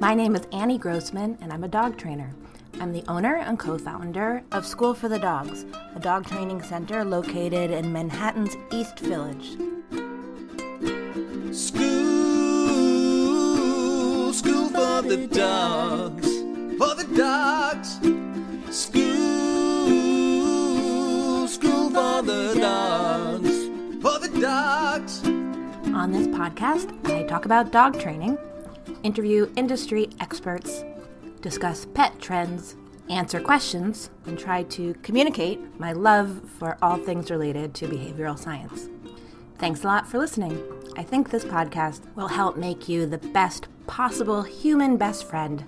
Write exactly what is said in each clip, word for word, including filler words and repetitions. My name is Annie Grossman, and I'm a dog trainer. I'm the owner and co-founder of School for the Dogs, a dog training center located in Manhattan's East Village. School, school for the dogs, for the dogs. School, school for the dogs, for the dogs. On this podcast, I talk about dog training, interview industry experts, discuss pet trends, answer questions, and try to communicate my love for all things related to behavioral science. Thanks a lot for listening. I think this podcast will help make you the best possible human best friend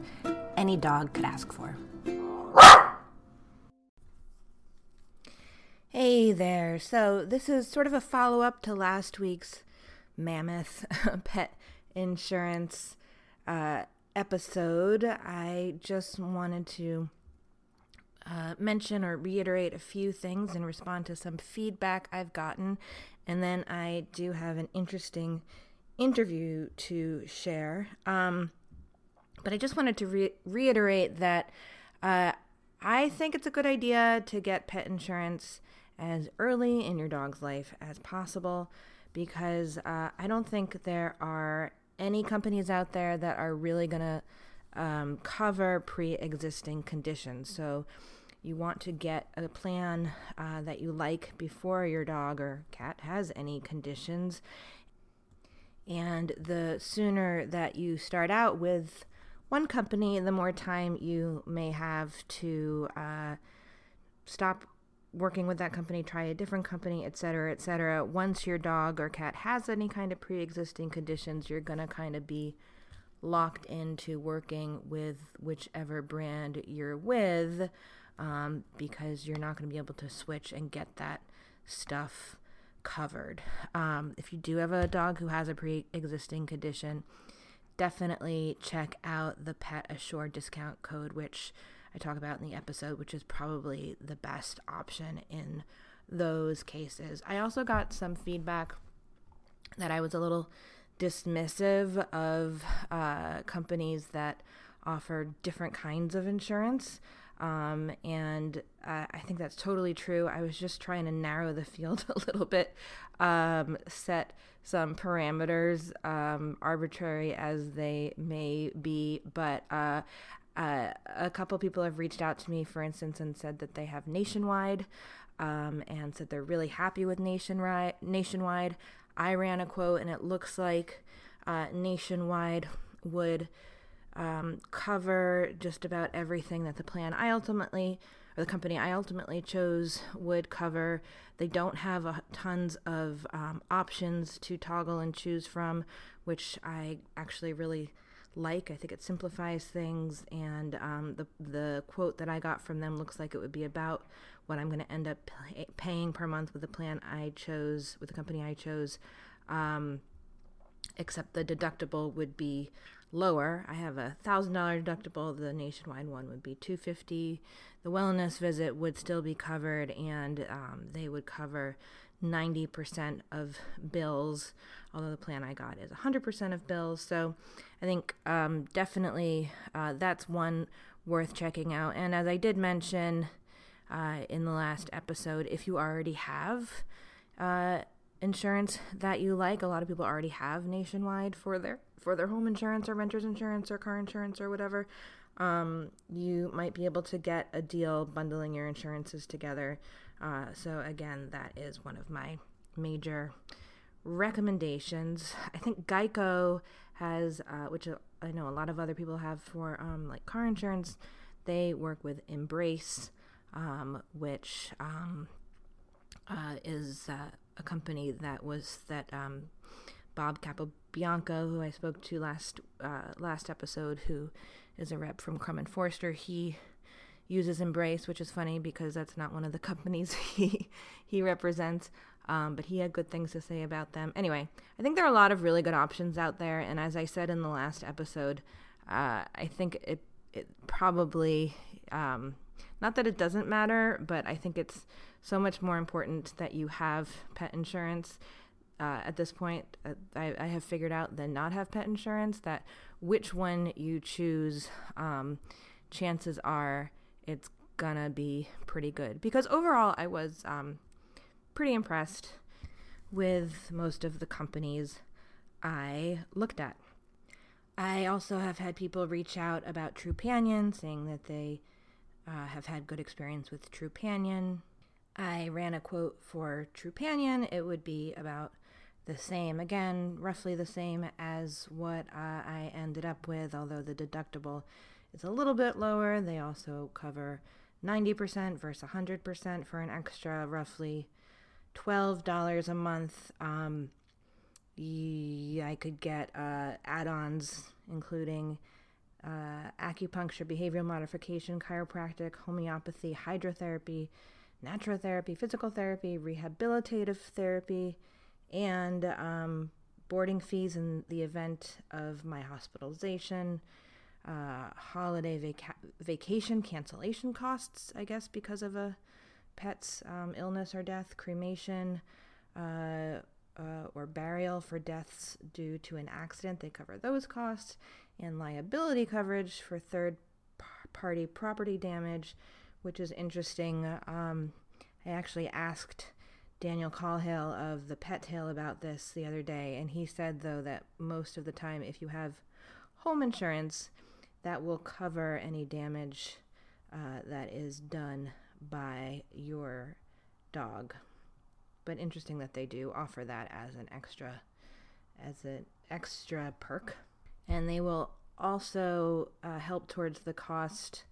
any dog could ask for. Hey there. So this is sort of a follow-up to last week's Mammoth Pet Insurance uh episode. I just wanted to uh, mention or reiterate a few things and respond to some feedback I've gotten, and then I do have an interesting interview to share. Um, but I just wanted to re- reiterate that uh, I think it's a good idea to get pet insurance as early in your dog's life as possible, because uh, I don't think there are any companies out there that are really going to um, cover pre-existing conditions. So you want to get a plan uh, that you like before your dog or cat has any conditions. And the sooner that you start out with one company, the more time you may have to uh, stop working with that company, try a different company, et cetera, et cetera. Once your dog or cat has any kind of pre-existing conditions, you're going to kind of be locked into working with whichever brand you're with, um, because you're not going to be able to switch and get that stuff covered. Um, if you do have a dog who has a pre-existing condition, definitely check out the Pet Assure discount code, which I talk about in the episode, which is probably the best option in those cases. I also got some feedback that I was a little dismissive of uh, companies that offer different kinds of insurance, um, and uh, I think that's totally true. I was just trying to narrow the field a little bit, um, set some parameters, um, arbitrary as they may be, but uh, Uh, a couple people have reached out to me, for instance, and said that they have Nationwide, um, and said they're really happy with Nationwide. Nationwide. I ran a quote, and it looks like uh, Nationwide would um, cover just about everything that the plan I ultimately, or the company I ultimately chose, would cover. They don't have a, tons of um, options to toggle and choose from, which I actually really like. I think it simplifies things, and um, the the quote that I got from them looks like it would be about what I'm going to end up pay- paying per month with the plan I chose, with the company I chose, um, except the deductible would be lower. I have a one thousand dollars deductible. The Nationwide one would be two hundred fifty dollars. The wellness visit would still be covered, and um, they would cover ninety percent of bills, although the plan I got is one hundred percent of bills. So I think um, definitely uh, that's one worth checking out. And as I did mention uh, in the last episode, if you already have uh, insurance that you like, a lot of people already have Nationwide for their for their home insurance or renter's insurance or car insurance or whatever, um, you might be able to get a deal bundling your insurances together. Uh, so again, that is one of my major recommendations. I think Geico has, uh, which I know a lot of other people have for um, like car insurance, they work with Embrace, um, which um, uh, is uh, a company that was that um, Bob Capobianco, who I spoke to last uh, last episode, who is a rep from Crum and Forster, he uses Embrace, which is funny because that's not one of the companies he he represents, um, but he had good things to say about them. Anyway, I think there are a lot of really good options out there, and as I said in the last episode, uh, I think it, it probably, um, not that it doesn't matter, but I think it's so much more important that you have pet insurance uh, at this point, uh, I, I have figured out than not have pet insurance that which one you choose, um, chances are it's gonna be pretty good. Because overall, I was um, pretty impressed with most of the companies I looked at. I also have had people reach out about Trupanion, saying that they uh, have had good experience with Trupanion. I ran a quote for Trupanion. It would be about the same, again, roughly the same as what uh, I ended up with, although the deductible is a little bit lower. They also cover ninety percent versus one hundred percent for an extra roughly twelve dollars a month. Um, I could get uh, add-ons including uh, acupuncture, behavioral modification, chiropractic, homeopathy, hydrotherapy, naturotherapy, physical therapy, rehabilitative therapy, and um, boarding fees in the event of my hospitalization, uh, holiday vaca- vacation cancellation costs, I guess, because of a pet's um, illness or death, cremation, uh, uh, or burial for deaths due to an accident. They cover those costs, and liability coverage for third-party property damage, which is interesting. Um, I actually asked Daniel Colhill of the Pet Tale about this the other day, and he said, though, that most of the time, if you have home insurance, that will cover any damage uh, that is done by your dog. But interesting that they do offer that as an extra, as an extra perk. And they will also uh, help towards the cost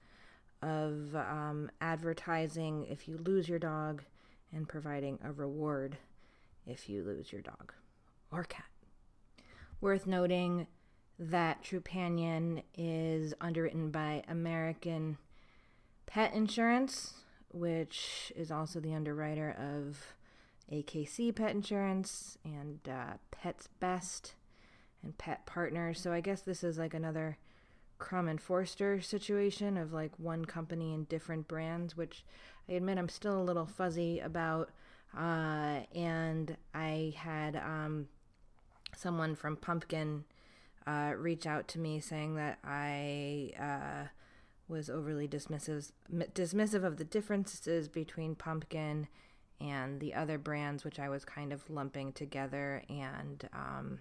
of um, advertising if you lose your dog, and providing a reward if you lose your dog or cat. Worth noting that Trupanion is underwritten by American Pet Insurance, which is also the underwriter of A K C Pet Insurance and uh, Pets Best and Pet Partners. So I guess this is like another Crum and Forster situation of like one company and different brands, which I admit I'm still a little fuzzy about. Uh, and I had um, someone from Pumpkin uh, reach out to me saying that I uh, was overly dismissive, dismissive of the differences between Pumpkin and the other brands, which I was kind of lumping together. And um,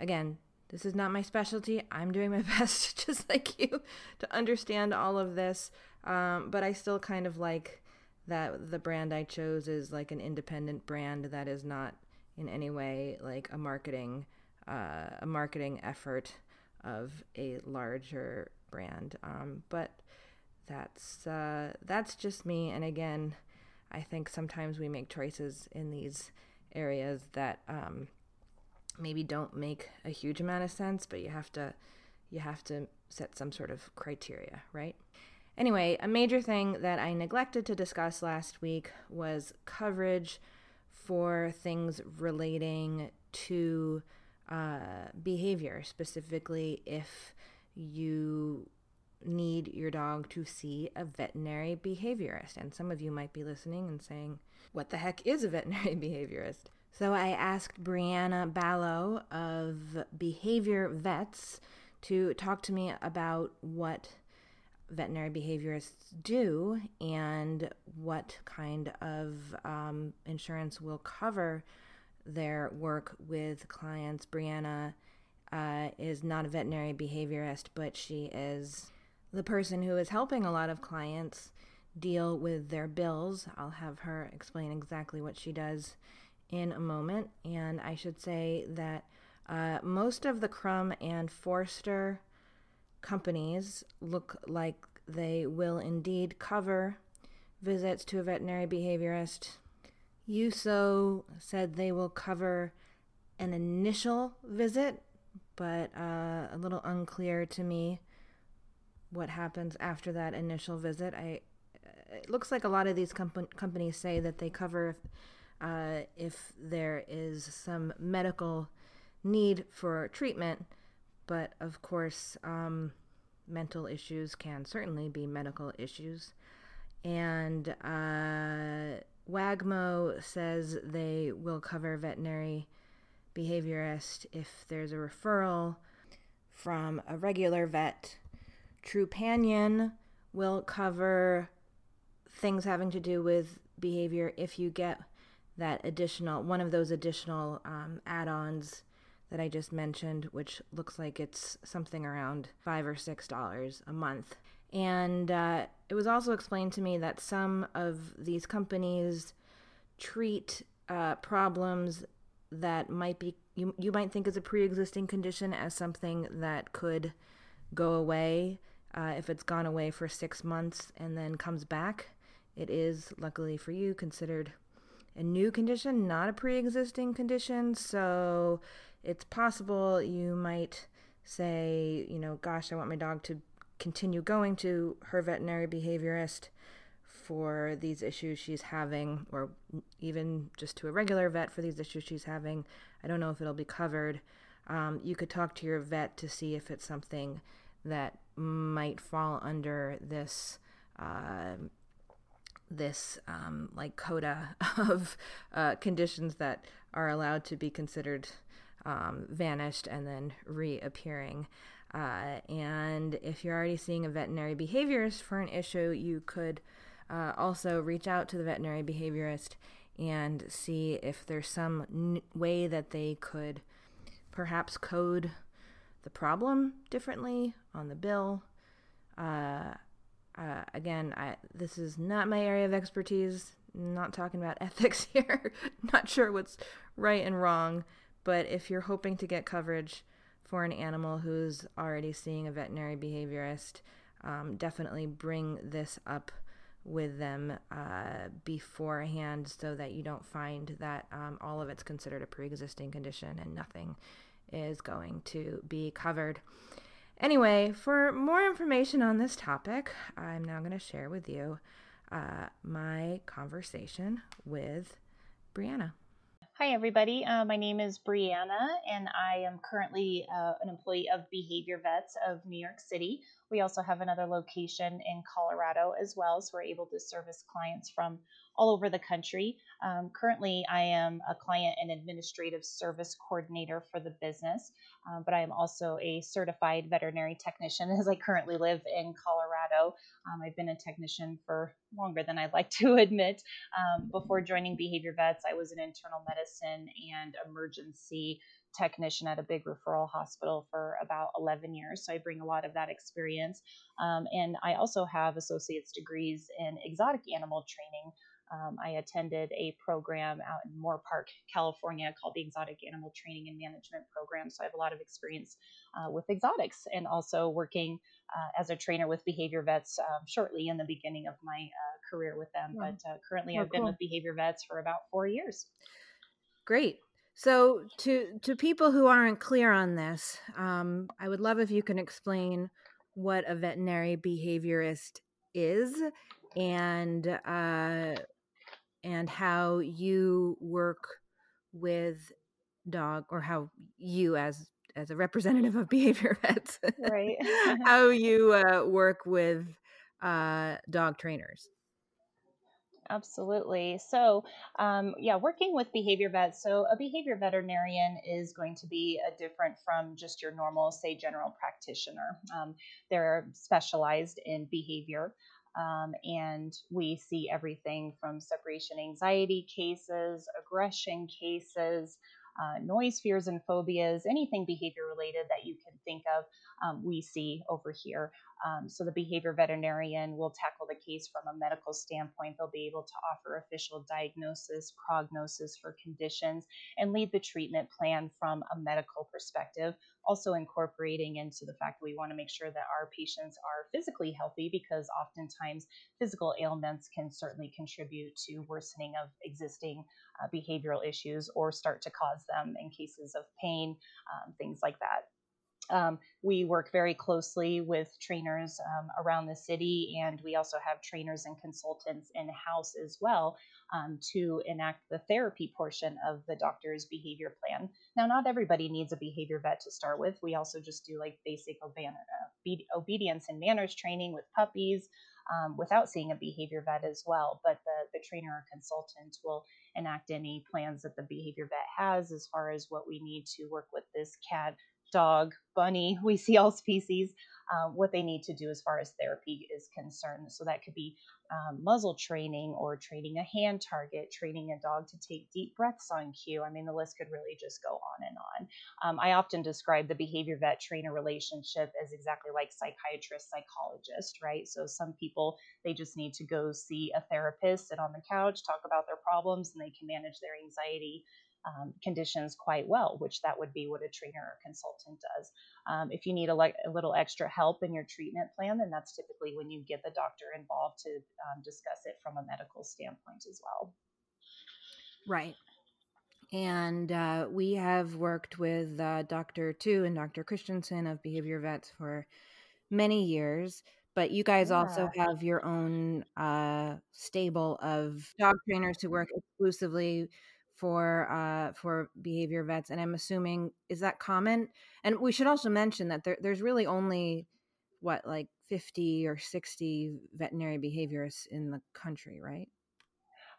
again, this is not my specialty. I'm doing my best, just like you, to understand all of this. Um, but I still kind of like that the brand I chose is like an independent brand that is not in any way like a marketing uh, a marketing effort of a larger brand. Um, but that's uh, that's just me. And again, I think sometimes we make choices in these areas that Um, maybe don't make a huge amount of sense, but you have to you have to set some sort of criteria, right? Anyway, a major thing that I neglected to discuss last week was coverage for things relating to uh, behavior, specifically if you need your dog to see a veterinary behaviorist. And some of you might be listening and saying, what the heck is a veterinary behaviorist? So I asked Brianna Ballow of Behavior Vets to talk to me about what veterinary behaviorists do and what kind of um, insurance will cover their work with clients. Brianna uh, is not a veterinary behaviorist, but she is the person who is helping a lot of clients deal with their bills. I'll have her explain exactly what she does in a moment. And I should say that uh, most of the Crum and Forster companies look like they will indeed cover visits to a veterinary behaviorist. U S O said they will cover an initial visit, but uh, a little unclear to me what happens after that initial visit. I it looks like a lot of these comp- companies say that they cover Uh, if there is some medical need for treatment, but of course, um, mental issues can certainly be medical issues. And uh, W A G M O says they will cover veterinary behaviorist if there's a referral from a regular vet. Trupanion will cover things having to do with behavior if you get that additional, one of those additional um, add-ons that I just mentioned, which looks like it's something around five or six dollars a month. And uh, it was also explained to me that some of these companies treat uh, problems that might be, you, you might think is a pre-existing condition as something that could go away uh, if it's gone away for six months and then comes back. It is, luckily for you, considered a new condition, not a pre-existing condition. So it's possible you might say, you know, gosh, I want my dog to continue going to her veterinary behaviorist for these issues she's having, or even just to a regular vet for these issues she's having. I don't know if it'll be covered. Um, you could talk to your vet to see if it's something that might fall under this uh, this um, like coda of uh, conditions that are allowed to be considered um, vanished and then reappearing. Uh, and if you're already seeing a veterinary behaviorist for an issue, you could uh, also reach out to the veterinary behaviorist and see if there's some n- way that they could perhaps code the problem differently on the bill. Uh, uh, again, I, this is not my area of expertise. I'm not talking about ethics here. Not sure what's right and wrong, but if you're hoping to get coverage for an animal who's already seeing a veterinary behaviorist, um, definitely bring this up with them uh, beforehand so that you don't find that um, all of it's considered a pre-existing condition and nothing is going to be covered. Anyway, for more information on this topic, I'm now going to share with you uh, my conversation with Brianna. Hi, everybody. Uh, my name is Brianna, and I am currently uh, an employee of Behavior Vets of New York City. We also have another location in Colorado as well, so we're able to service clients from all over the country. Um, currently, I am a client and administrative service coordinator for the business, um, but I am also a certified veterinary technician as I currently live in Colorado. Um, I've been a technician for longer than I'd like to admit. Um, before joining Behavior Vets, I was an internal medicine and emergency technician at a big referral hospital for about eleven years. So I bring a lot of that experience. Um, and I also have associate's degrees in exotic animal training. Um, I attended a program out in Moorpark, California called the Exotic Animal Training and Management Program. So I have a lot of experience uh, with exotics and also working uh, as a trainer with Behavior Vets um, shortly in the beginning of my uh, career with them. Yeah. But uh, currently oh, I've cool. been with Behavior Vets for about four years. Great. So to to people who aren't clear on this, um, I would love if you can explain what a veterinary behaviorist is and uh, and how you work with dog, or how you as as a representative of Behavior Vets, right? How you uh, work with uh, dog trainers. Absolutely. So, um, yeah, working with behavior vets. So a behavior veterinarian is going to be a different from just your normal, say, general practitioner. Um, they're specialized in behavior. Um, and we see everything from separation anxiety cases, aggression cases, uh, noise, fears, and phobias, anything behavior related that you can think of, um, we see over here. Um, so the behavior veterinarian will tackle the case from a medical standpoint. They'll be able to offer official diagnosis, prognosis for conditions, and lead the treatment plan from a medical perspective, also incorporating into the fact that we want to make sure that our patients are physically healthy, because oftentimes physical ailments can certainly contribute to worsening of existing uh, behavioral issues or start to cause them in cases of pain, um, things like that. Um, we work very closely with trainers um, around the city, and we also have trainers and consultants in-house as well um, to enact the therapy portion of the doctor's behavior plan. Now, not everybody needs a behavior vet to start with. We also just do like basic obe- obedience and manners training with puppies. um, without seeing a behavior vet as well. But the, the trainer or consultant will enact any plans that the behavior vet has as far as what we need to work with this cat, dog, bunny, we see all species, uh, what they need to do as far as therapy is concerned. So that could be um, muzzle training or training a hand target, training a dog to take deep breaths on cue. I mean, the list could really just go on and on. Um, I often describe the behavior vet trainer relationship as exactly like psychiatrist, psychologist, right? So some people, they just need to go see a therapist, sit on the couch, talk about their problems, and they can manage their anxiety Um, conditions quite well, which that would be what a trainer or consultant does. Um, if you need a, le a little extra help in your treatment plan, then that's typically when you get the doctor involved to um, discuss it from a medical standpoint as well. Right. And uh, we have worked with uh, Doctor Tu and Doctor Christensen of Behavior Vets for many years. But you guys yeah. also have your own uh, stable of dog trainers who work exclusively for uh, for behavior vets. And I'm assuming, is that common? And we should also mention that there, there's really only, what, like fifty or sixty veterinary behaviorists in the country, right?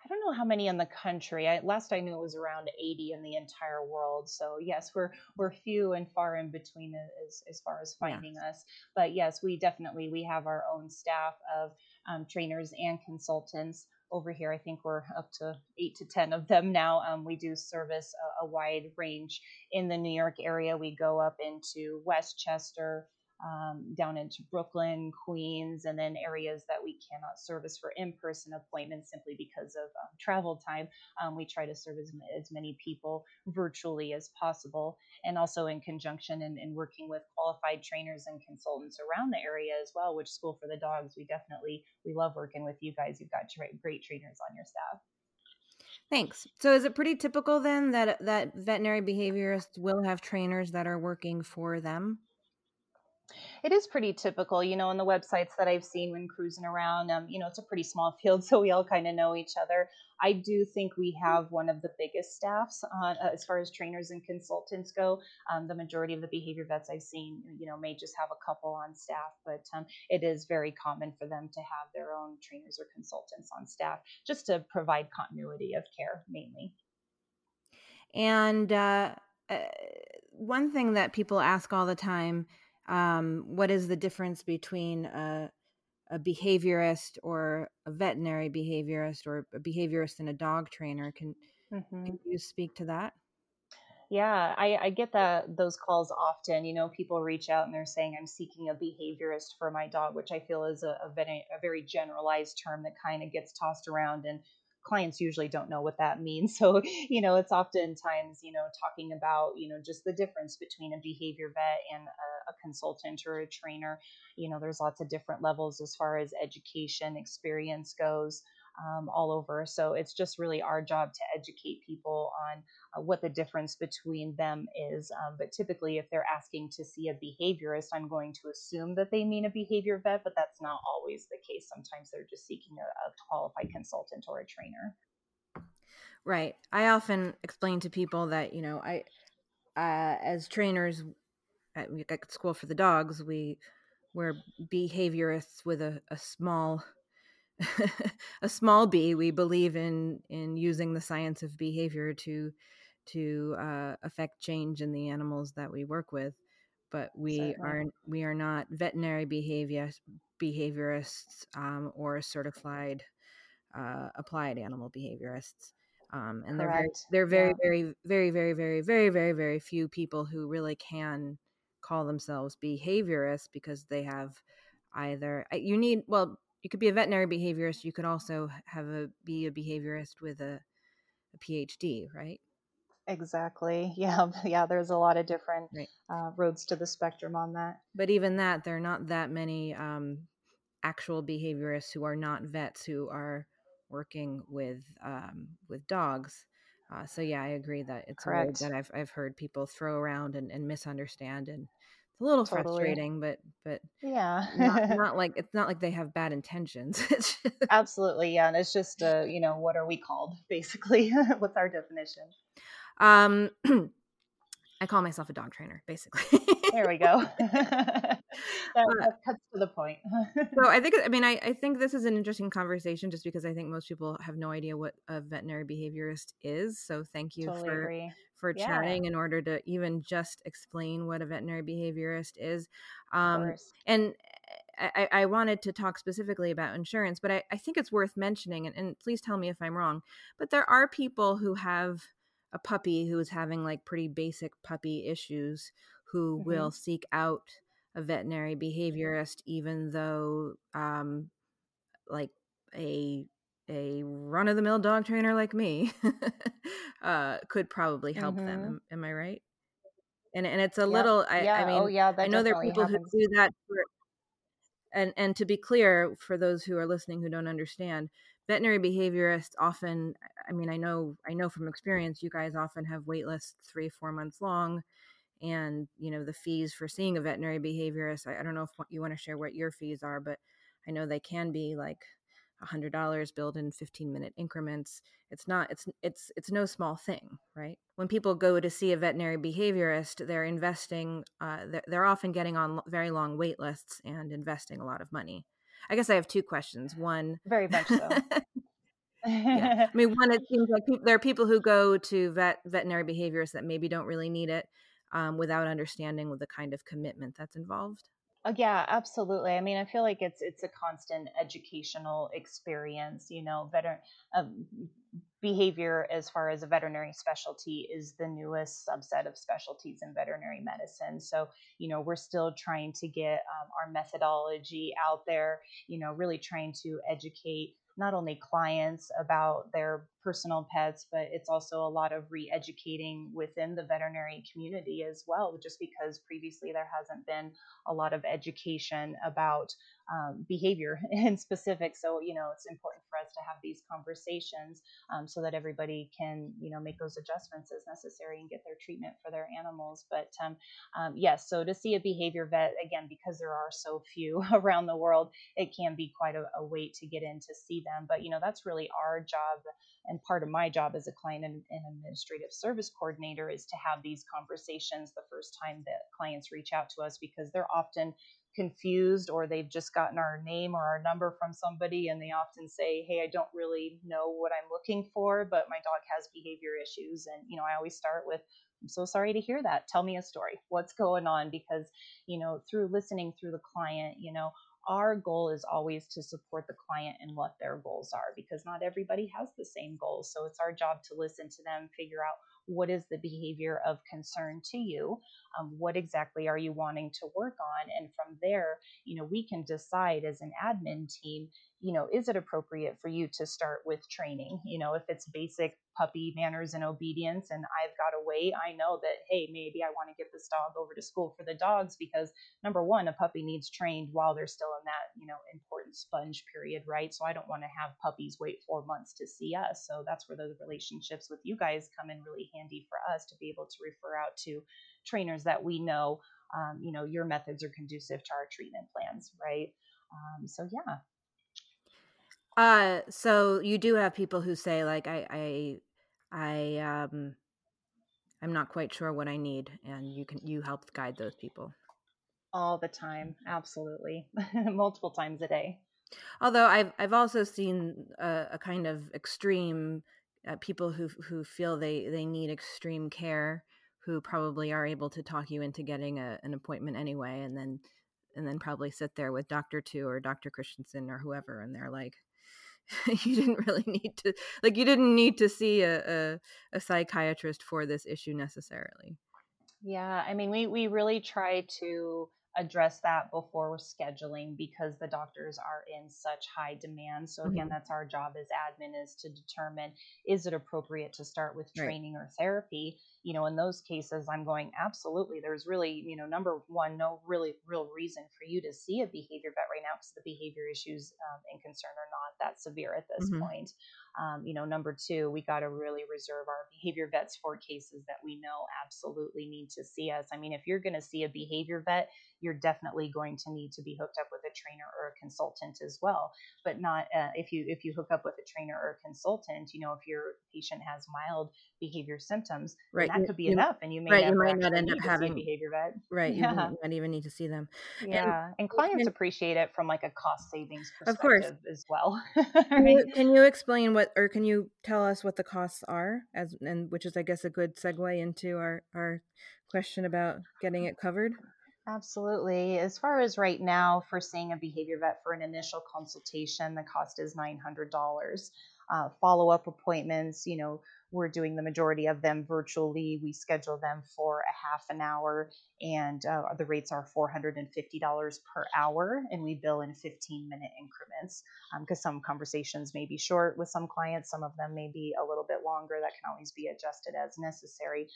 I don't know how many in the country. I, last I knew it was around eighty in the entire world. So yes, we're we're few and far in between as, as far as finding yeah. us. But yes, we definitely, we have our own staff of um, trainers and consultants. Over here, I think we're up to eight to ten of them now. Um, we do service a, a wide range in the New York area. We go up into Westchester, um, down into Brooklyn, Queens, and then areas that we cannot service for in-person appointments simply because of um, travel time. Um, we try to serve as, as many people virtually as possible, and also in conjunction and, and working with qualified trainers and consultants around the area as well, which School for the Dogs, we definitely, we love working with you guys. You've got great trainers on your staff. Thanks. So is it pretty typical then that, that veterinary behaviorists will have trainers that are working for them? It is pretty typical, you know, in the websites that I've seen when cruising around, um, you know, it's a pretty small field, so we all kind of know each other. I do think we have one of the biggest staffs on, uh, as far as trainers and consultants go. Um, the majority of the behavior vets I've seen, you know, may just have a couple on staff, but um, it is very common for them to have their own trainers or consultants on staff just to provide continuity of care mainly. And uh, uh, one thing that people ask all the time, Um, what is the difference between a, a behaviorist or a veterinary behaviorist or a behaviorist and a dog trainer? Can, mm-hmm. can you speak to that? Yeah, I, I get that those calls often. You know, people reach out and they're saying, I'm seeking a behaviorist for my dog, which I feel is a, a, vet, a very generalized term that kind of gets tossed around, and clients usually don't know what that means. So, you know, it's oftentimes, you know, talking about, you know, just the difference between a behavior vet and a, a consultant or a trainer. You know, there's lots of different levels as far as education, experience goes, um, all over. So it's just really our job to educate people on uh, what the difference between them is. Um, but typically, if they're asking to see a behaviorist, I'm going to assume that they mean a behavior vet, but that's not always the case. Sometimes they're just seeking a, a qualified consultant or a trainer. Right. I often explain to people that, you know, I, uh, as trainers at, at School for the Dogs, we we're behaviorists with a, a small a small b. We believe in in using the science of behavior to to uh, affect change in the animals that we work with, but we Certainly. are we are not veterinary behavior behaviorists um, or certified uh, applied animal behaviorists, um, and Correct. they're very, they're very, yeah. very very very very very very very few people who really can call themselves behaviorists, because they have either you need well. You could be a veterinary behaviorist. You could also have a be a behaviorist with a, a P H D, right? Exactly. Yeah, yeah. There's a lot of different right. uh, roads to the spectrum on that. But even that, there are not that many um, actual behaviorists who are not vets who are working with um, with dogs. Uh, so yeah, I agree that it's a word that I've I've heard people throw around and, and misunderstand and. A little totally. frustrating, but but yeah, not, not like it's not like they have bad intentions. Absolutely, yeah, and it's just uh, you know, what are we called basically? What's our definition? Um, I call myself a dog trainer, basically. There we go. That, that cuts to the point. So I think, I mean, I, I think this is an interesting conversation just because I think most people have no idea what a veterinary behaviorist is. So thank you totally for, agree. for yeah. chatting in order to even just explain what a veterinary behaviorist is. Um, and I, I wanted to talk specifically about insurance, but I, I think it's worth mentioning, and, and please tell me if I'm wrong, but there are people who have a puppy who is having like pretty basic puppy issues who mm-hmm. will seek out a veterinary behaviorist, even though um, like a a run-of-the-mill dog trainer like me uh, could probably help mm-hmm. them. Am, am I right? And and it's a yep. little, I, yeah. I mean, oh, yeah, I know there are people happens. who do that. For, and and to be clear, for those who are listening who don't understand, veterinary behaviorists often, I mean, I know I know from experience, you guys often have wait lists three, four months long. And, you know, the fees for seeing a veterinary behaviorist, I, I don't know if you want to share what your fees are, but I know they can be like one hundred dollars billed in fifteen minute increments. It's not, it's, it's, it's no small thing, right? When people go to see a veterinary behaviorist, they're investing, uh, they're, they're often getting on very long wait lists and investing a lot of money. I guess I have two questions. One, very much so. yeah. I mean, one, it seems like pe- there are people who go to vet veterinary behaviorists that maybe don't really need it. Um, without understanding the kind of commitment that's involved. Oh, yeah, absolutely. I mean, I feel like it's it's a constant educational experience. You know, veter- um, behavior as far as a veterinary specialty is the newest subset of specialties in veterinary medicine. So, you know, we're still trying to get um, our methodology out there, you know, really trying to educate not only clients about their personal pets, but it's also a lot of re-educating within the veterinary community as well, just because previously there hasn't been a lot of education about um, behavior in specific. So, you know, it's important for us to have these conversations um, so that everybody can, you know, make those adjustments as necessary and get their treatment for their animals. But um, um, yes, so to see a behavior vet, again, because there are so few around the world, it can be quite a, a wait to get in to see them. But, you know, that's really our job. And part of my job as a client and, and administrative service coordinator is to have these conversations the first time that clients reach out to us, because they're often confused or they've just gotten our name or our number from somebody. And they often say, hey, I don't really know what I'm looking for, but my dog has behavior issues. And, you know, I always start with, I'm so sorry to hear that. Tell me a story. What's going on? Because, you know, through listening through the client, you know, our goal is always to support the client and what their goals are, because not everybody has the same goals. So it's our job to listen to them, figure out what is the behavior of concern to you, um, what exactly are you wanting to work on? And from there, you know, we can decide as an admin team, you know, is it appropriate for you to start with training? You know, if it's basic puppy manners and obedience and I've got to wait, I know that, hey, maybe I want to get this dog over to School for the Dogs because number one, a puppy needs trained while they're still in that, you know, important sponge period, right? So I don't want to have puppies wait four months to see us. So that's where those relationships with you guys come in really handy for us to be able to refer out to trainers that we know, um, you know, your methods are conducive to our treatment plans, right? Um, so yeah. Uh, so you do have people who say like, I, I, I, um, I'm not quite sure what I need, and you can, you help guide those people. All the time. Absolutely. Multiple times a day. Although I've, I've also seen a, a kind of extreme, uh, people who, who feel they, they need extreme care, who probably are able to talk you into getting a, an appointment anyway. And then, and then probably sit there with Doctor Tu or Doctor Christensen or whoever. And they're like, you didn't really need to, like, you didn't need to see a, a, a psychiatrist for this issue necessarily. Yeah. I mean, we, we really try to address that before scheduling because the doctors are in such high demand. So again, mm-hmm. that's our job as admin is to determine, is it appropriate to start with training right. or therapy? You know, in those cases, I'm going, absolutely. There's really, you know, number one, no really real reason for you to see a behavior vet right now because the behavior issues um, and concern are not that severe at this mm-hmm. point. Um, you know, number two, we got to really reserve our behavior vets for cases that we know absolutely need to see us. I mean, if you're going to see a behavior vet, you're you're definitely going to need to be hooked up with a trainer or a consultant as well. But not uh, if you if you hook up with a trainer or a consultant, you know, if your patient has mild behavior symptoms, right, that you, could be you, enough, and you may right, you might not end up having a behavior vet. Right, yeah. You might not even need to see them. Yeah, and, and clients and, appreciate it from like a cost savings perspective, of course, as well. Can, you, can you explain what, or can you tell us what the costs are, as and which is, I guess, a good segue into our our question about getting it covered? Absolutely. As far as right now, for seeing a behavior vet for an initial consultation, the cost is nine hundred dollars. Uh, follow-up appointments, you know, we're doing the majority of them virtually. We schedule them for a half an hour, and uh, the rates are four hundred fifty dollars per hour, and we bill in fifteen minute increments because um, some conversations may be short with some clients. Some of them may be a little bit longer. That can always be adjusted as necessary.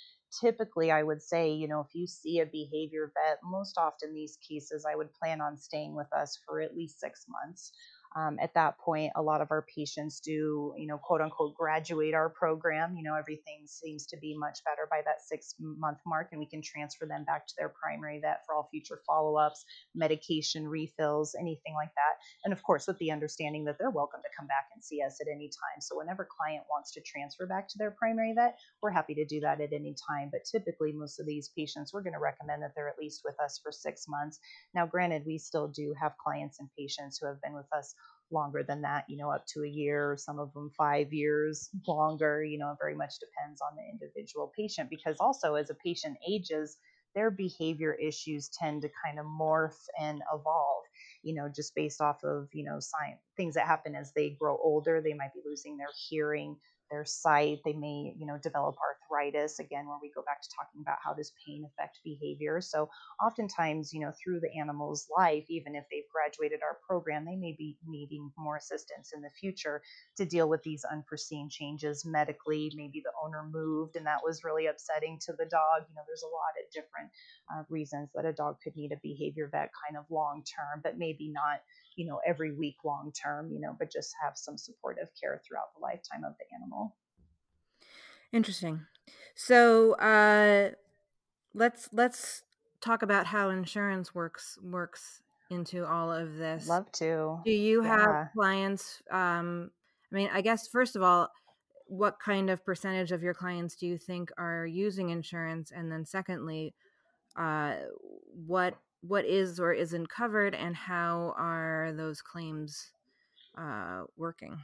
Typically, I would say, you know, if you see a behavior vet, most often these cases, I would plan on staying with us for at least six months. Um, at that point, a lot of our patients do, you know, quote unquote, graduate our program. You know, everything seems to be much better by that six month mark, and we can transfer them back to their primary vet for all future follow-ups, medication refills, anything like that. And of course, with the understanding that they're welcome to come back and see us at any time. So whenever a client wants to transfer back to their primary vet, we're happy to do that at any time. But typically, most of these patients, we're going to recommend that they're at least with us for six months. Now, granted, we still do have clients and patients who have been with us longer than that, you know, up to a year, some of them five years longer. You know, it very much depends on the individual patient, because also as a patient ages, their behavior issues tend to kind of morph and evolve, you know, just based off of, you know, sign, things that happen as they grow older. They might be losing their hearing, their sight. They may, you know, develop arthritis, again, where we go back to talking about how does pain affect behavior. So oftentimes, you know, through the animal's life, even if they've graduated our program, they may be needing more assistance in the future to deal with these unforeseen changes medically. Maybe the owner moved and that was really upsetting to the dog. You know, there's a lot of different uh, reasons that a dog could need a behavior vet kind of long term, but maybe not, you know, every week long term, you know, but just have some supportive care throughout the lifetime of the animal. Interesting. So uh, let's let's talk about how insurance works works into all of this. Love to. Do you yeah. have clients? Um, I mean, I guess first of all, what kind of percentage of your clients do you think are using insurance? And then secondly, uh, what what is or isn't covered, and how are those claims uh, working?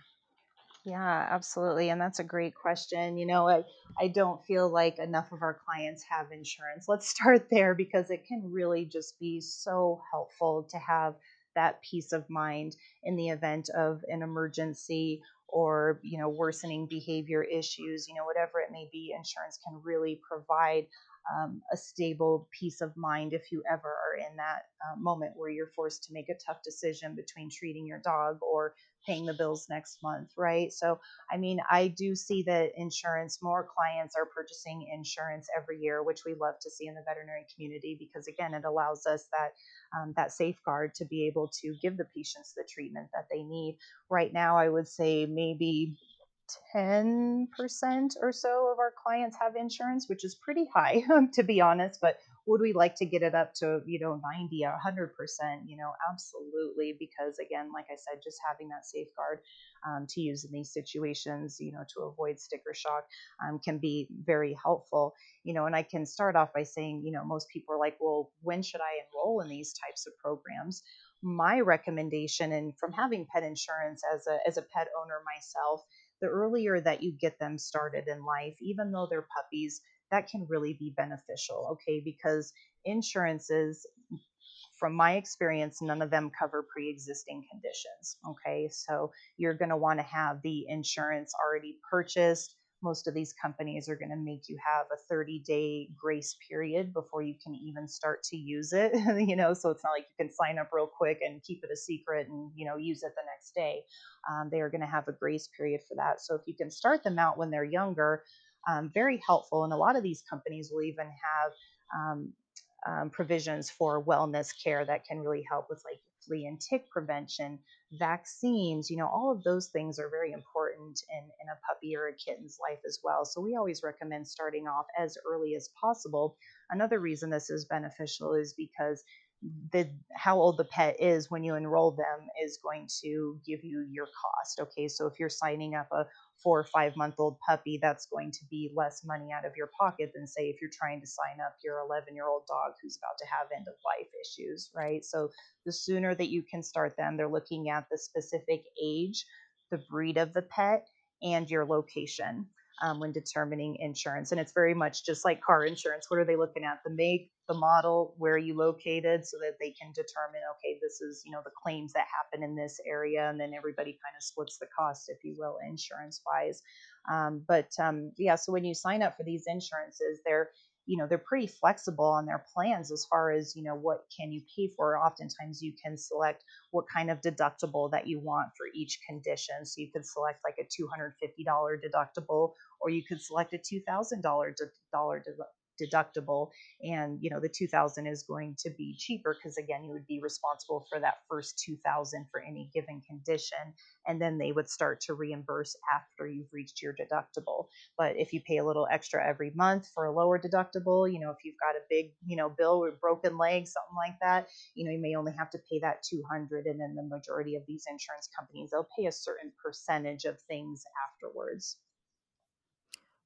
Yeah, absolutely. And that's a great question. You know, I, I don't feel like enough of our clients have insurance. Let's start there, because it can really just be so helpful to have that peace of mind in the event of an emergency or, you know, worsening behavior issues, you know, whatever it may be. Insurance can really provide Um, a stable peace of mind if you ever are in that uh, moment where you're forced to make a tough decision between treating your dog or paying the bills next month, right? So, I mean, I do see that insurance, more clients are purchasing insurance every year, which we love to see in the veterinary community, because again, it allows us that um, that safeguard to be able to give the patients the treatment that they need. Right now, I would say maybe ten percent or so of our clients have insurance, which is pretty high, to be honest, but would we like to get it up to, you know, ninety, a hundred percent, you know, absolutely. Because again, like I said, just having that safeguard um, to use in these situations, you know, to avoid sticker shock um, can be very helpful, you know, and I can start off by saying, you know, most people are like, well, when should I enroll in these types of programs? My recommendation, and from having pet insurance as a, as a pet owner myself, the earlier that you get them started in life, even though they're puppies, that can really be beneficial, okay? Because insurances, from my experience, none of them cover pre-existing conditions, okay? So you're going to want to have the insurance already purchased. Most of these companies are going to make you have a thirty day grace period before you can even start to use it, you know, so it's not like you can sign up real quick and keep it a secret and, you know, use it the next day. Um, they are going to have a grace period for that. So if you can start them out when they're younger, um, very helpful. And a lot of these companies will even have um, um, provisions for wellness care that can really help with like flea and tick prevention, vaccines, you know, all of those things are very important in, in a puppy or a kitten's life as well. So we always recommend starting off as early as possible. Another reason this is beneficial is because the how old the pet is when you enroll them is going to give you your cost. Okay, so if you're signing up a four or five month old puppy, that's going to be less money out of your pocket than, say, if you're trying to sign up your eleven year old dog who's about to have end of life issues, right? So the sooner that you can start them, they're looking at the specific age, the breed of the pet, and your location um, when determining insurance. And it's very much just like car insurance. What are they looking at? The make, the model, where are you located, so that they can determine, okay, this is, you know, the claims that happen in this area, and then everybody kind of splits the cost, if you will, insurance wise. Um, but um, yeah, so when you sign up for these insurances, they're, you know, they're pretty flexible on their plans as far as, you know, what can you pay for. Oftentimes you can select what kind of deductible that you want for each condition. So you could select like a two hundred fifty dollars deductible, or you could select a two thousand dollars deductible. deductible. And, you know, the two thousand is going to be cheaper because, again, you would be responsible for that first two thousand for any given condition. And then they would start to reimburse after you've reached your deductible. But if you pay a little extra every month for a lower deductible, you know, if you've got a big, you know, bill with broken legs, something like that, you know, you may only have to pay that two hundred. And then the majority of these insurance companies, they'll pay a certain percentage of things afterwards.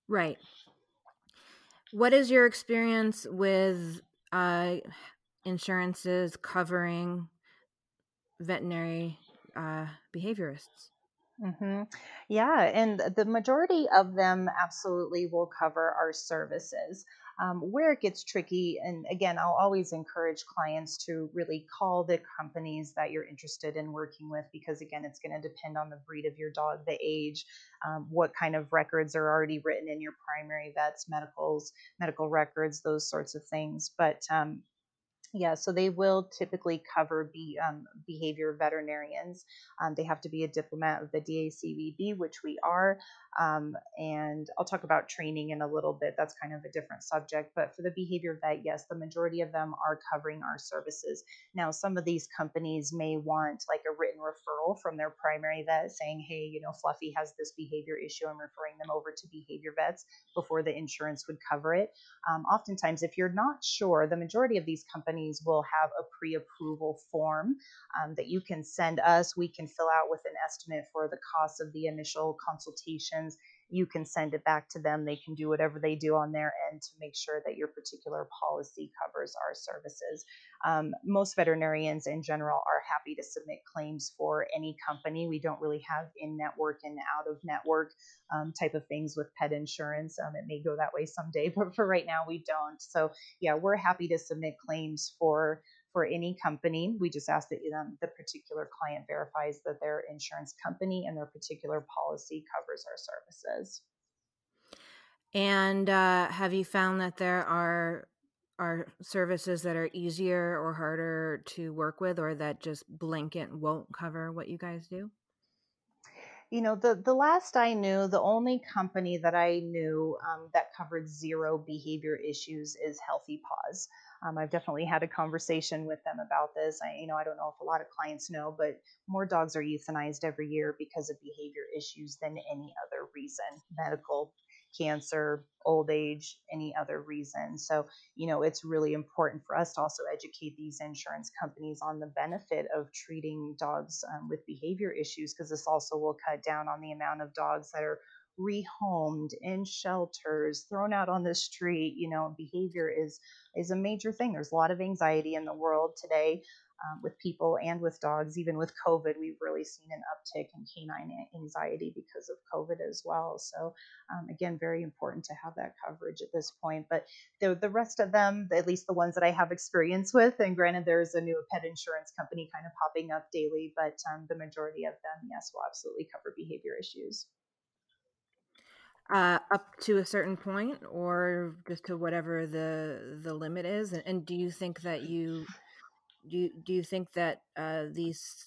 Right. What is your experience with uh, insurances covering veterinary uh, behaviorists? Mm-hmm. Yeah, and the majority of them absolutely will cover our services. Um, where it gets tricky, and again, I'll always encourage clients to really call the companies that you're interested in working with, because again, it's going to depend on the breed of your dog, the age, um, what kind of records are already written in your primary vet's medicals, medical records, those sorts of things. But um, yeah, so they will typically cover be, um, behavior veterinarians. Um, they have to be a diplomat of the D A C V B, which we are. Um, and I'll talk about training in a little bit. That's kind of a different subject. But for the behavior vet, yes, the majority of them are covering our services. Now, some of these companies may want like a written referral from their primary vet saying, hey, you know, Fluffy has this behavior issue. I'm referring them over to behavior vets before the insurance would cover it. Um, oftentimes, if you're not sure, the majority of these companies will have a pre-approval form um, that you can send us. We can fill out with an estimate for the cost of the initial consultation. You can send it back to them. They can do whatever they do on their end to make sure that your particular policy covers our services. Um, most veterinarians in general are happy to submit claims for any company. We don't really have in-network and out-of-network um, type of things with pet insurance. Um, it may go that way someday, but for right now, we don't. So yeah, we're happy to submit claims for for any company. We just ask that um, the particular client verifies that their insurance company and their particular policy covers our services. And uh, have you found that there are are services that are easier or harder to work with, or that just blanket won't cover what you guys do? You know, the, the last I knew, the only company that I knew um, that covered zero behavior issues is Healthy Paws. Um, I've definitely had a conversation with them about this. I, you know, I don't know if a lot of clients know, but more dogs are euthanized every year because of behavior issues than any other reason, medical, cancer, old age, any other reason. So, you know, it's really important for us to also educate these insurance companies on the benefit of treating dogs um, with behavior issues, because this also will cut down on the amount of dogs that are rehomed in shelters, thrown out on the street. You know, behavior is is a major thing. There's a lot of anxiety in the world today um, with people and with dogs. Even with COVID, we've really seen an uptick in canine anxiety because of COVID as well. So um, again, very important to have that coverage at this point. But the, the rest of them, at least the ones that I have experience with, and granted there's a new pet insurance company kind of popping up daily, but um, the majority of them, yes, will absolutely cover behavior issues. Uh, up to a certain point, or just to whatever the the limit is, and, and do you think that you do you, do you think that uh, these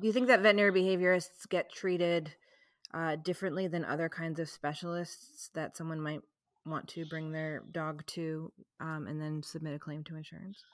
do you think that veterinary behaviorists get treated uh, differently than other kinds of specialists that someone might want to bring their dog to um, and then submit a claim to insurance?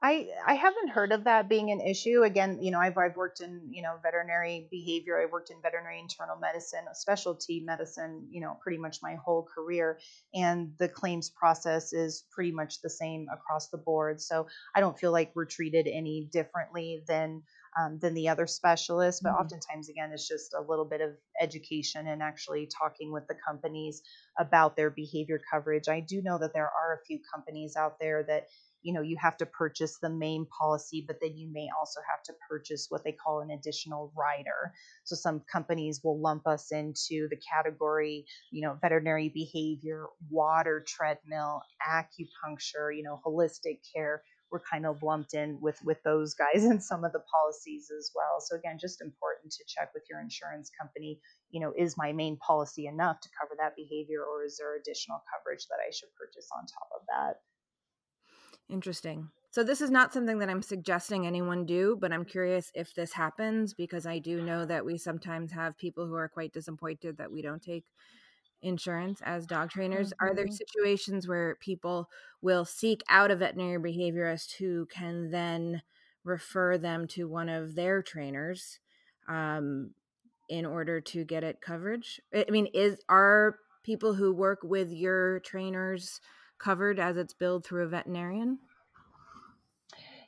I, I haven't heard of that being an issue. Again, you know, I've, I've worked in, you know, veterinary behavior. I've worked in veterinary internal medicine, specialty medicine, you know, pretty much my whole career. And the claims process is pretty much the same across the board. So I don't feel like we're treated any differently than, um, than the other specialists. But mm-hmm. oftentimes, again, it's just a little bit of education and actually talking with the companies about their behavior coverage. I do know that there are a few companies out there that, you know, you have to purchase the main policy, but then you may also have to purchase what they call an additional rider. So some companies will lump us into the category, you know, veterinary behavior, water treadmill, acupuncture, you know, holistic care. We're kind of lumped in with, with those guys in some of the policies as well. So again, just important to check with your insurance company, you know, is my main policy enough to cover that behavior, or is there additional coverage that I should purchase on top of that? Interesting. So this is not something that I'm suggesting anyone do, but I'm curious if this happens, because I do know that we sometimes have people who are quite disappointed that we don't take insurance as dog trainers. Mm-hmm. Are there situations where people will seek out a veterinary behaviorist who can then refer them to one of their trainers um, in order to get it coverage? I mean, is are people who work with your trainers covered as it's billed through a veterinarian?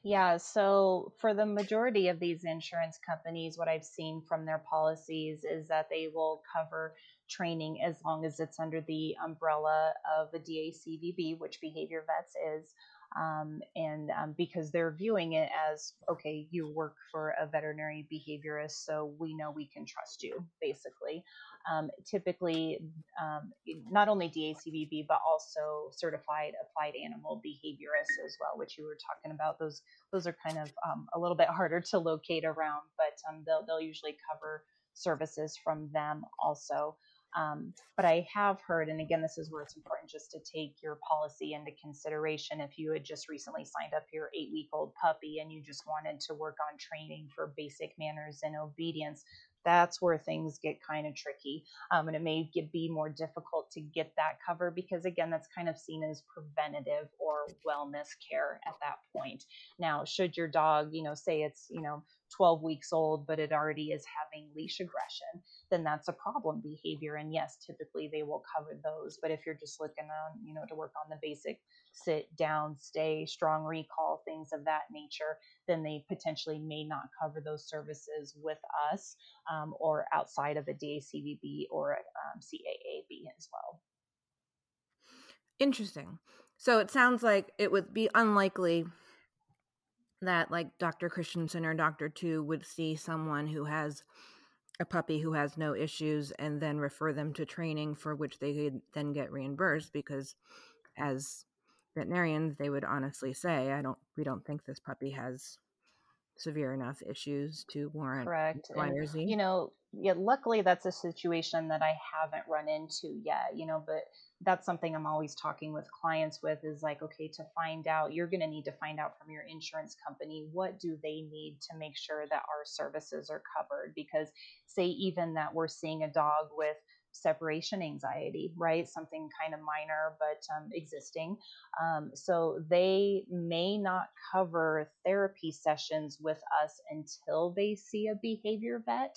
Yeah, so for the majority of these insurance companies, what I've seen from their policies is that they will cover training as long as it's under the umbrella of a D A C V B, which Behavior Vets is, um, and um, because they're viewing it as, okay, you work for a veterinary behaviorist, so we know we can trust you, basically. Um, typically, um, not only D A C V B, but also certified applied animal behaviorists as well, which you were talking about. Those those are kind of um, a little bit harder to locate around, but um, they'll they'll usually cover services from them also. Um, but I have heard, and again, this is where it's important just to take your policy into consideration. If you had just recently signed up your eight-week-old puppy and you just wanted to work on training for basic manners and obedience, that's where things get kind of tricky. Um, and it may get, be more difficult to get that cover because, again, that's kind of seen as preventative or wellness care at that point. Now, should your dog, you know, say it's, you know, twelve weeks old, but it already is having leash aggression, then that's a problem behavior. And yes, typically they will cover those. But if you're just looking on, you know, to work on the basic sit, down, stay, strong recall, things of that nature, then they potentially may not cover those services with us um, or outside of a D A C V B or a um, C A A B as well. Interesting. So it sounds like it would be unlikely that like Doctor Christensen or Doctor Tu would see someone who has a puppy who has no issues and then refer them to training for which they could then get reimbursed, because as veterinarians, they would honestly say, I don't, we don't think this puppy has severe enough issues to warrant correct. Y or Z. You know, yeah, luckily that's a situation that I haven't run into yet, you know, but that's something I'm always talking with clients with is like, okay, to find out, you're going to need to find out from your insurance company, what do they need to make sure that our services are covered? Because say even that we're seeing a dog with separation anxiety, right? Something kind of minor, but um, existing. Um, so they may not cover therapy sessions with us until they see a behavior vet.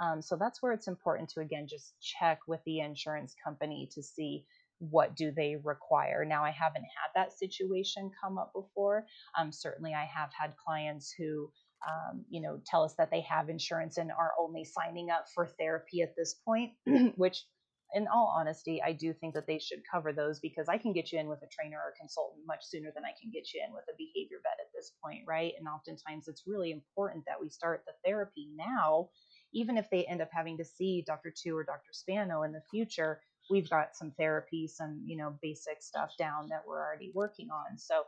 Um, so that's where it's important to, again, just check with the insurance company to see what do they require. Now, I haven't had that situation come up before. Um, certainly, I have had clients who Um, you know, tell us that they have insurance and are only signing up for therapy at this point, which in all honesty, I do think that they should cover those because I can get you in with a trainer or a consultant much sooner than I can get you in with a behavior vet at this point, right? And oftentimes it's really important that we start the therapy now, even if they end up having to see Doctor Tu or Doctor Spano in the future. We've got some therapy, some, you know, basic stuff down that we're already working on. So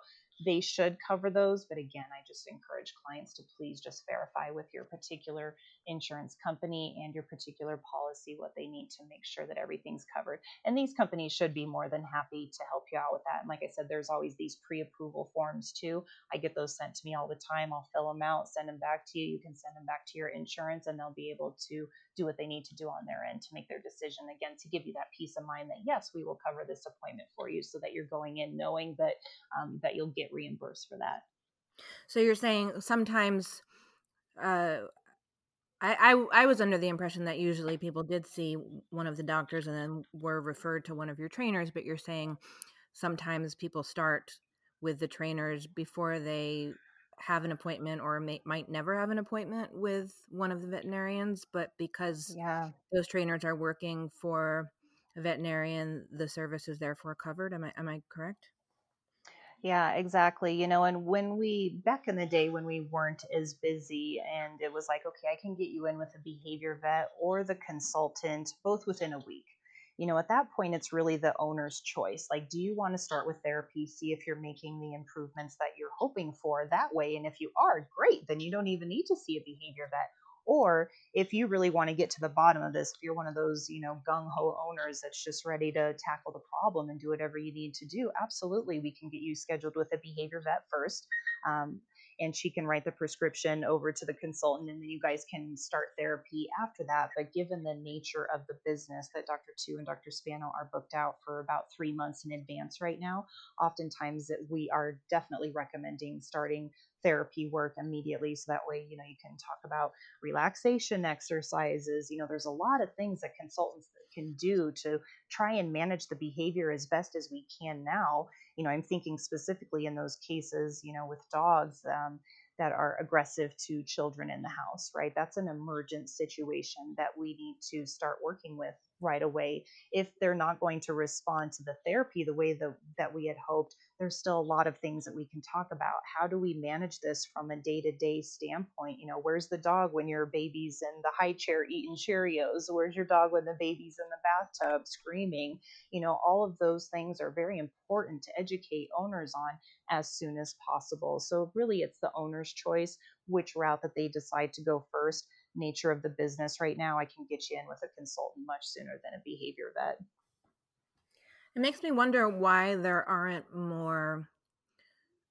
they should cover those. But again, I just encourage clients to please just verify with your particular insurance company and your particular policy what they need to make sure that everything's covered. And these companies should be more than happy to help you out with that. And like I said, there's always these pre-approval forms too. I get those sent to me all the time. I'll fill them out, send them back to you. You can send them back to your insurance and they'll be able to do what they need to do on their end to make their decision, again, to give you that peace of mind that, yes, we will cover this appointment for you so that you're going in knowing that um, that you'll get reimbursed for that. So you're saying sometimes, uh, I, I I was under the impression that usually people did see one of the doctors and then were referred to one of your trainers, but you're saying sometimes people start with the trainers before they have an appointment or may, might never have an appointment with one of the veterinarians, but because yeah. those trainers are working for a veterinarian, the service is therefore covered. Am I, am I correct? Yeah, exactly. You know, and when we, back in the day when we weren't as busy and it was like, okay, I can get you in with a behavior vet or the consultant, both within a week. You know, at that point, it's really the owner's choice. Like, do you want to start with therapy, see if you're making the improvements that you're hoping for that way? And if you are, great, then you don't even need to see a behavior vet. Or if you really want to get to the bottom of this, if you're one of those, you know, gung-ho owners that's just ready to tackle the problem and do whatever you need to do, absolutely, we can get you scheduled with a behavior vet first. Um, and she can write the prescription over to the consultant, and then you guys can start therapy after that. But given the nature of the business that Doctor Tu and Doctor Spano are booked out for about three months in advance right now, oftentimes we are definitely recommending starting therapy work immediately. So that way, you know, you can talk about relaxation exercises. You know, there's a lot of things that consultants can do to try and manage the behavior as best as we can now. You know, I'm thinking specifically in those cases, you know, with dogs um, that are aggressive to children in the house, right? That's an emergent situation that we need to start working with right away. If they're not going to respond to the therapy the way the, that we had hoped, there's still a lot of things that we can talk about. How do we manage this from a day-to-day standpoint? You know, where's the dog when your baby's in the high chair eating Cheerios? Where's your dog when the baby's in the bathtub screaming? You know, all of those things are very important to educate owners on as soon as possible. So really, it's the owner's choice which route that they decide to go first. Nature of the business right now, I can get you in with a consultant much sooner than a behavior vet. It makes me wonder why there aren't more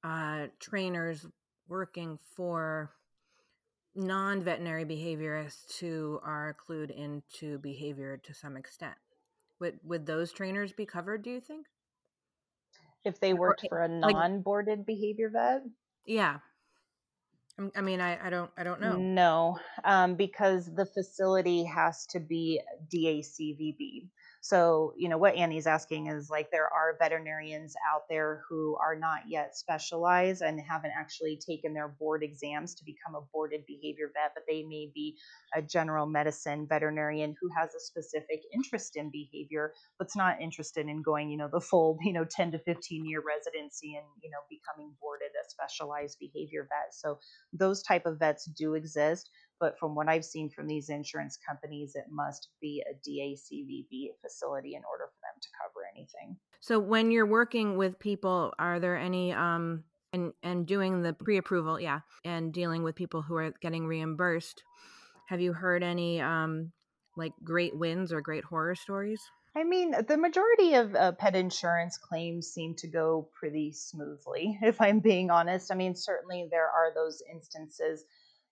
uh, trainers working for non-veterinary behaviorists who are clued into behavior to some extent. Would, would those trainers be covered, do you think? If they worked for a non-boarded like, behavior vet? Yeah. I mean, I, I don't, I don't know. No, um, because the facility has to be D A C V B. So, you know, what Annie's asking is like, there are veterinarians out there who are not yet specialized and haven't actually taken their board exams to become a boarded behavior vet, but they may be a general medicine veterinarian who has a specific interest in behavior, but's not interested in going, you know, the full, you know, ten to fifteen year residency and, you know, becoming boarded a specialized behavior vet. So those type of vets do exist. But from what I've seen from these insurance companies, it must be a D A C V B facility in order for them to cover anything. So when you're working with people, are there any, um, and, and doing the pre-approval, yeah, and dealing with people who are getting reimbursed, have you heard any um, like great wins or great horror stories? I mean, the majority of uh, pet insurance claims seem to go pretty smoothly, if I'm being honest. I mean, certainly there are those instances,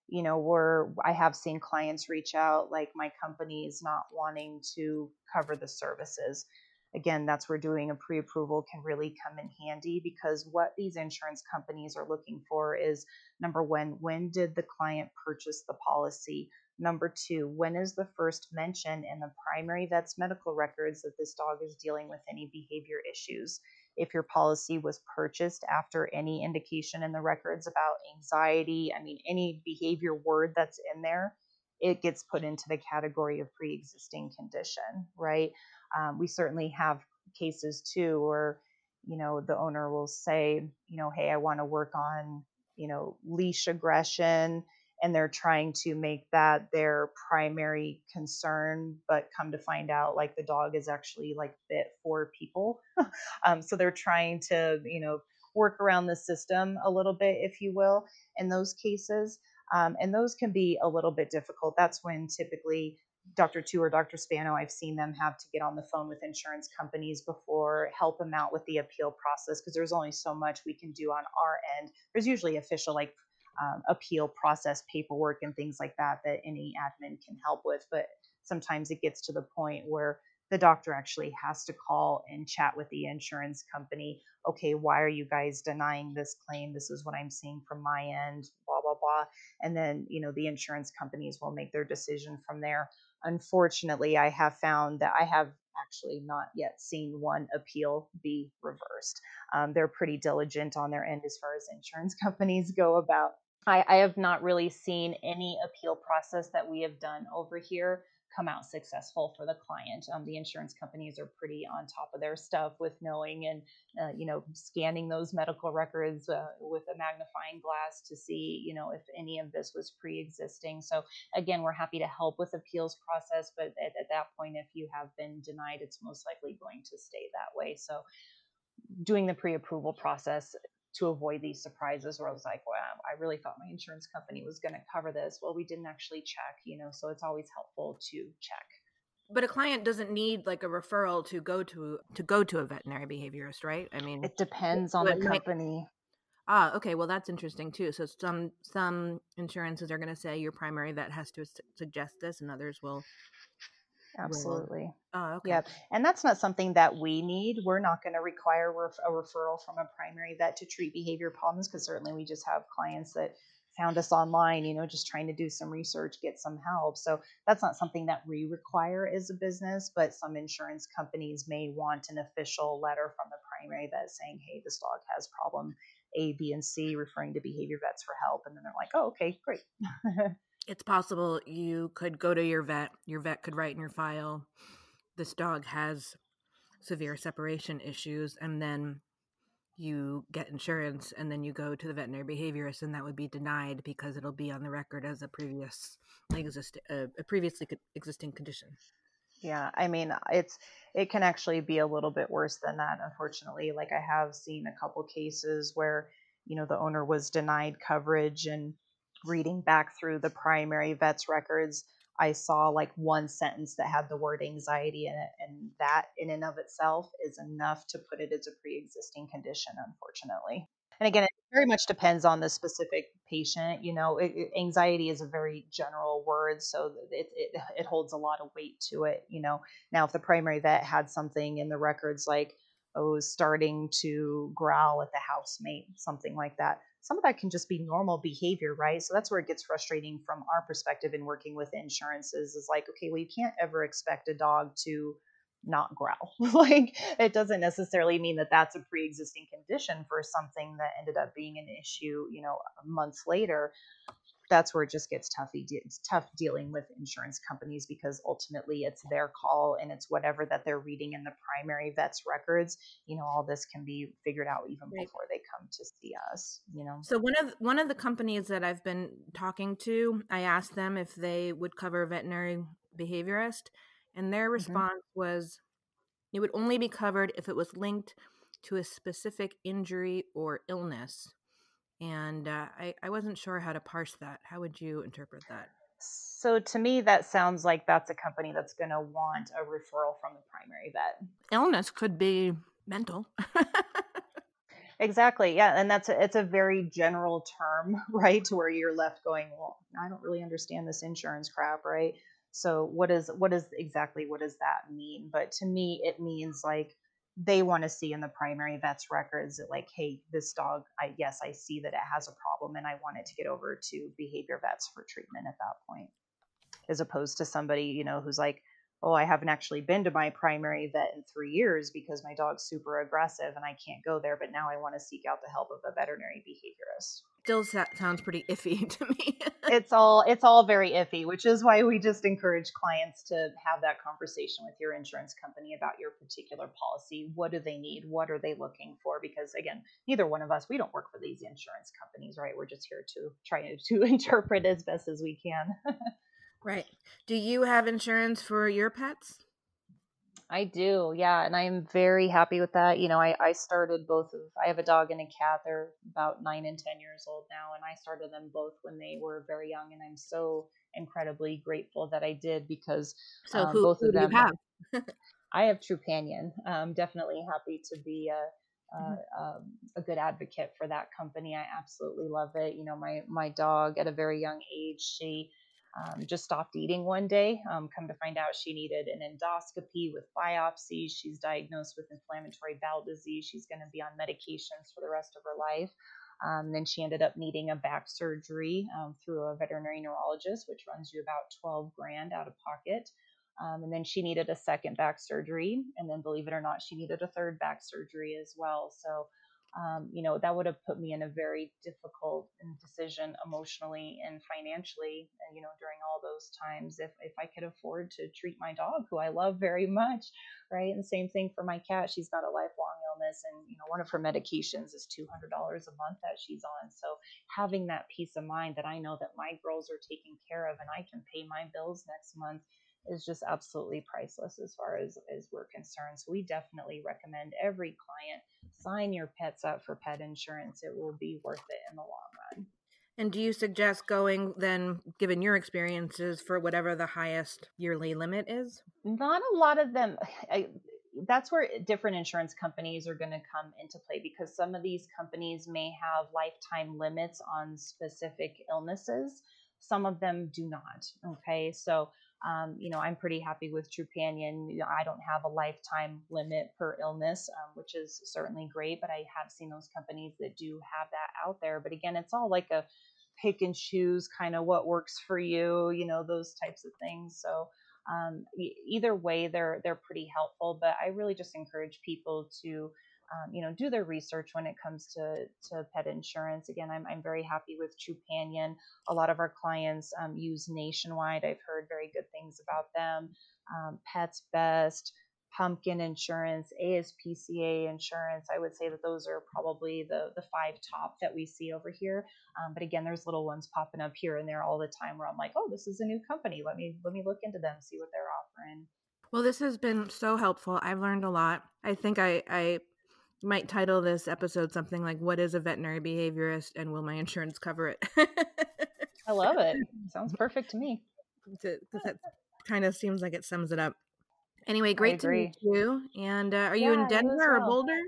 you know, where I have seen clients reach out, like my company is not wanting to cover the services. Again, that's where doing a pre-approval can really come in handy, because what these insurance companies are looking for is, number one, when did the client purchase the policy? Number two, when is the first mention in the primary vet's medical records that this dog is dealing with any behavior issues? If your policy was purchased after any indication in the records about anxiety, I mean, any behavior word that's in there, it gets put into the category of pre-existing condition, right? Um, we certainly have cases too, where, you know, the owner will say, you know, hey, I want to work on, you know, leash aggression, and they're trying to make that their primary concern, but come to find out, like, the dog is actually like bit four people. um, so they're trying to, you know, work around the system a little bit, if you will, in those cases. Um, and those can be a little bit difficult. That's when typically Doctor Tu or Doctor Spano, I've seen them have to get on the phone with insurance companies before, help them out with the appeal process, because there's only so much we can do on our end. There's usually official, like, Um, appeal process paperwork and things like that that any admin can help with. But sometimes it gets to the point where the doctor actually has to call and chat with the insurance company. Okay, why are you guys denying this claim? This is what I'm seeing from my end, blah, blah, blah. And then, you know, the insurance companies will make their decision from there. Unfortunately, I have found that I have actually not yet seen one appeal be reversed. Um, they're pretty diligent on their end as far as insurance companies go about. I, I have not really seen any appeal process that we have done over here come out successful for the client. Um, the insurance companies are pretty on top of their stuff with knowing and, uh, you know, scanning those medical records uh, with a magnifying glass to see, you know, if any of this was pre-existing. So again, we're happy to help with appeals process, but at, at that point, if you have been denied, it's most likely going to stay that way. So doing the pre-approval process to avoid these surprises where I was like, wow, I really thought my insurance company was going to cover this. Well, we didn't actually check, you know, so it's always helpful to check. But a client doesn't need like a referral to go to, to go to a veterinary behaviorist, right? I mean, it depends on the company. Ah, okay. Well, that's interesting too. So some, some insurances are going to say your primary vet has to su- suggest this and others will. Absolutely. Oh, okay. Yep. And that's not something that we need. We're not going to require ref- a referral from a primary vet to treat behavior problems, because certainly we just have clients that found us online, you know, just trying to do some research, get some help. So that's not something that we require as a business, but some insurance companies may want an official letter from the primary vet saying, hey, this dog has problem A, B, and C, referring to behavior vets for help. And then they're like, oh, okay, great. It's possible you could go to your vet, your vet could write in your file, this dog has severe separation issues, and then you get insurance, and then you go to the veterinary behaviorist, and that would be denied because it'll be on the record as a previous, like, exist, uh, a previously existing condition. Yeah, I mean, it's it can actually be a little bit worse than that, unfortunately. Like, I have seen a couple cases where, you know, the owner was denied coverage, and reading back through the primary vet's records, I saw like one sentence that had the word anxiety in it. And that in and of itself is enough to put it as a pre-existing condition, unfortunately. And again, it very much depends on the specific patient. You know, it, it, anxiety is a very general word, so it, it it holds a lot of weight to it. You know, now if the primary vet had something in the records like, oh, starting to growl at the housemate, something like that, some of that can just be normal behavior, right? So that's where it gets frustrating from our perspective in working with insurances is like, okay, well, you can't ever expect a dog to not growl. Like, it doesn't necessarily mean that that's a pre-existing condition for something that ended up being an issue, you know, months later. That's where it just gets toughy, it's tough dealing with insurance companies, because ultimately it's their call and it's whatever that they're reading in the primary vet's records. You know, all this can be figured out even right. before they come to see us, you know. So one of, one of the companies that I've been talking to, I asked them if they would cover veterinary behaviorist, and their response mm-hmm. was it would only be covered if it was linked to a specific injury or illness. And uh, I, I wasn't sure how to parse that. How would you interpret that? So to me, that sounds like that's a company that's going to want a referral from the primary vet. Illness could be mental. Exactly. Yeah. And that's a, it's a very general term, right? To where you're left going, well, I don't really understand this insurance crap, right? So what is what is exactly what does that mean? But to me, it means like, they want to see in the primary vet's records that like, hey, this dog, I yes, I see that it has a problem and I want it to get over to behavior vets for treatment at that point, as opposed to somebody, you know, who's like, oh, I haven't actually been to my primary vet in three years because my dog's super aggressive and I can't go there, but now I want to seek out the help of a veterinary behaviorist. Still sounds pretty iffy to me. It's all, it's all very iffy, which is why we just encourage clients to have that conversation with your insurance company about your particular policy. What do they need? What are they looking for? Because again, neither one of us, we don't work for these insurance companies, right? We're just here to try to interpret as best as we can. Right. Do you have insurance for your pets? I do. Yeah. And I am very happy with that. You know, I, I started both of, I have a dog and a cat. They're about nine and ten years old now. And I started them both when they were very young. And I'm so incredibly grateful that I did, because so um, who, both who of them, do you have? I have Trupanion. I'm definitely happy to be a, a, um, a good advocate for that company. I absolutely love it. You know, my, my dog at a very young age, she um, just stopped eating one day. Um, come to find out, she needed an endoscopy with biopsy. She's diagnosed with inflammatory bowel disease. She's going to be on medications for the rest of her life. Um, then she ended up needing a back surgery um, through a veterinary neurologist, which runs you about twelve grand out of pocket. Um, and then she needed a second back surgery. And then, believe it or not, she needed a third back surgery as well. So, um, you know, that would have put me in a very difficult decision emotionally and financially, you know, during all those times, if, if I could afford to treat my dog, who I love very much, right? And same thing for my cat. She's got a lifelong illness, and, you know, one of her medications is two hundred dollars a month that she's on. So having that peace of mind that I know that my girls are taken care of and I can pay my bills next month is just absolutely priceless as far as, as we're concerned. So we definitely recommend every client sign your pets up for pet insurance. It will be worth it in the long run. And do you suggest going then, given your experiences, for whatever the highest yearly limit is? Not a lot of them. I, that's where different insurance companies are going to come into play, because some of these companies may have lifetime limits on specific illnesses. Some of them do not. Okay. So, Um, you know, I'm pretty happy with Trupanion. You know, I don't have a lifetime limit per illness, um, which is certainly great, but I have seen those companies that do have that out there. But again, it's all like a pick and choose kind of what works for you, you know, those types of things. So um, either way, they're, they're pretty helpful, but I really just encourage people to, um, you know, do their research when it comes to, to pet insurance. Again, I'm, I'm very happy with Trupanion. A lot of our clients um, use Nationwide. I've heard very good things about them. Um, Pets Best, Pumpkin Insurance, A S P C A Insurance. I would say that those are probably the, the five top that we see over here. Um, but again, there's little ones popping up here and there all the time where I'm like, oh, this is a new company. Let me, let me look into them, see what they're offering. Well, this has been so helpful. I've learned a lot. I think I, I, might title this episode something like, what is a veterinary behaviorist and will my insurance cover it? I love it. Sounds perfect to me. Because that kind of seems like it sums it up. Anyway, great to meet you. And uh, are yeah, you in Denver well. or Boulder?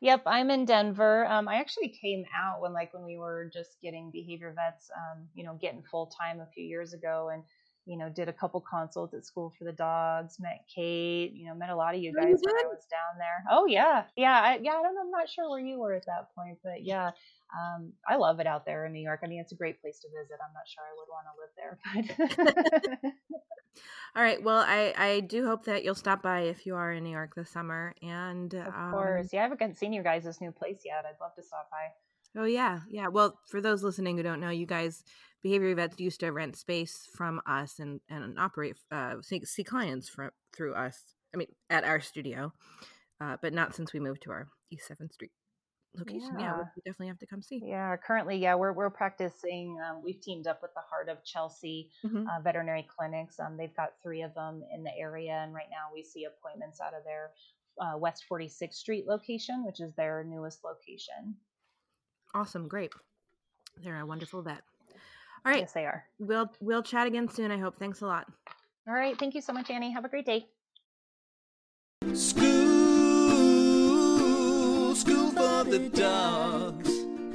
Yep, I'm in Denver. Um, I actually came out when like when we were just getting behavior vets, um, you know, getting full-time a few years ago, and you know, did a couple consults at School for the Dogs, met Kate, you know, met a lot of you guys when I was down there. Oh yeah. Yeah. I, yeah. I don't know. I'm not sure where you were at that point, but yeah. Um, I love it out there in New York. I mean, it's a great place to visit. I'm not sure I would want to live there, but. All right. Well, I, I do hope that you'll stop by if you are in New York this summer. And of um, course. Yeah. I haven't seen you guys' this new place yet. I'd love to stop by. Oh yeah. Yeah. Well, for those listening who don't know, you guys, behavior vets used to rent space from us and, and operate, uh, see, see clients from, through us, I mean, at our studio, uh, but not since we moved to our East seventh Street location. Yeah, yeah we definitely have to come see. Yeah, currently, yeah, we're we're practicing. Um, we've teamed up with the Heart of Chelsea mm-hmm. uh, veterinary clinics. Um, they've got three of them in the area, and right now we see appointments out of their uh, West forty-sixth Street location, which is their newest location. Awesome, great. They're a wonderful vet. All right. Yes, they are. We'll, we'll chat again soon, I hope. Thanks a lot. All right. Thank you so much, Annie. Have a great day. School, school for the dogs.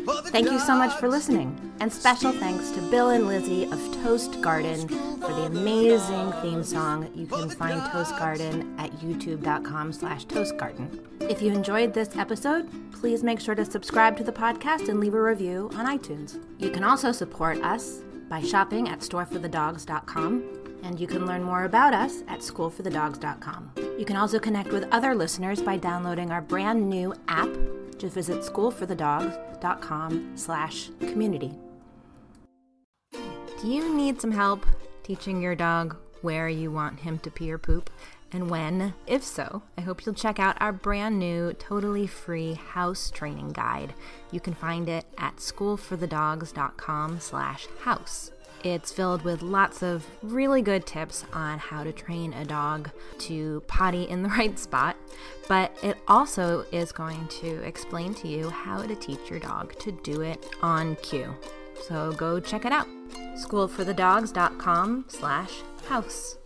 For the Thank dogs. you so much for listening. And special school thanks to Bill and Lizzie of Toast Garden for the amazing the theme song. You can find dogs. Toast Garden at youtube.com slash Toast Garden. If you enjoyed this episode, please make sure to subscribe to the podcast and leave a review on iTunes. You can also support us by shopping at store for the dogs dot com, and you can learn more about us at school for the dogs dot com. You can also connect with other listeners by downloading our brand new app. Just visit school for the dogs dot com slash community. Do you need some help teaching your dog where you want him to pee or poop? And when? If so, I hope you'll check out our brand new, totally free house training guide. You can find it at school for the dogs dot com slash house. It's filled with lots of really good tips on how to train a dog to potty in the right spot, but it also is going to explain to you how to teach your dog to do it on cue. So go check it out. school for the dogs dot com slash house.